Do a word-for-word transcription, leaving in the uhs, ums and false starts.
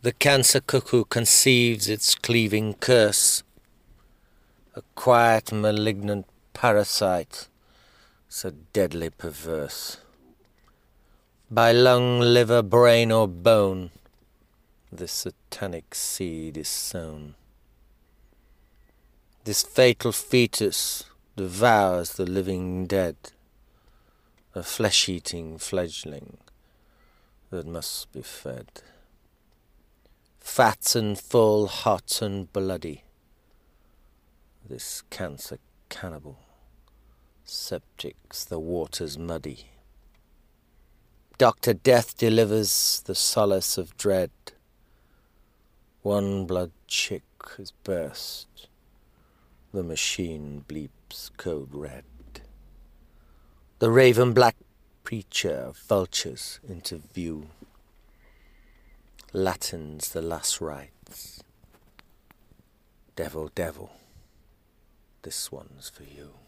The cancer cuckoo conceives its cleaving curse, a quiet, malignant parasite, so deadly perverse. By lung, liver, brain, or bone, this satanic seed is sown. This fatal fetus devours the living dead, a flesh-eating fledgling that must be fed. Fat and full, hot and bloody, this cancer cannibal septic's the waters muddy. Doctor Death delivers the solace of dread. One blood chick has burst, the machine bleeps code red. The raven black preacher vultures into view, Latin's the last rites. Devil, devil, this one's for you.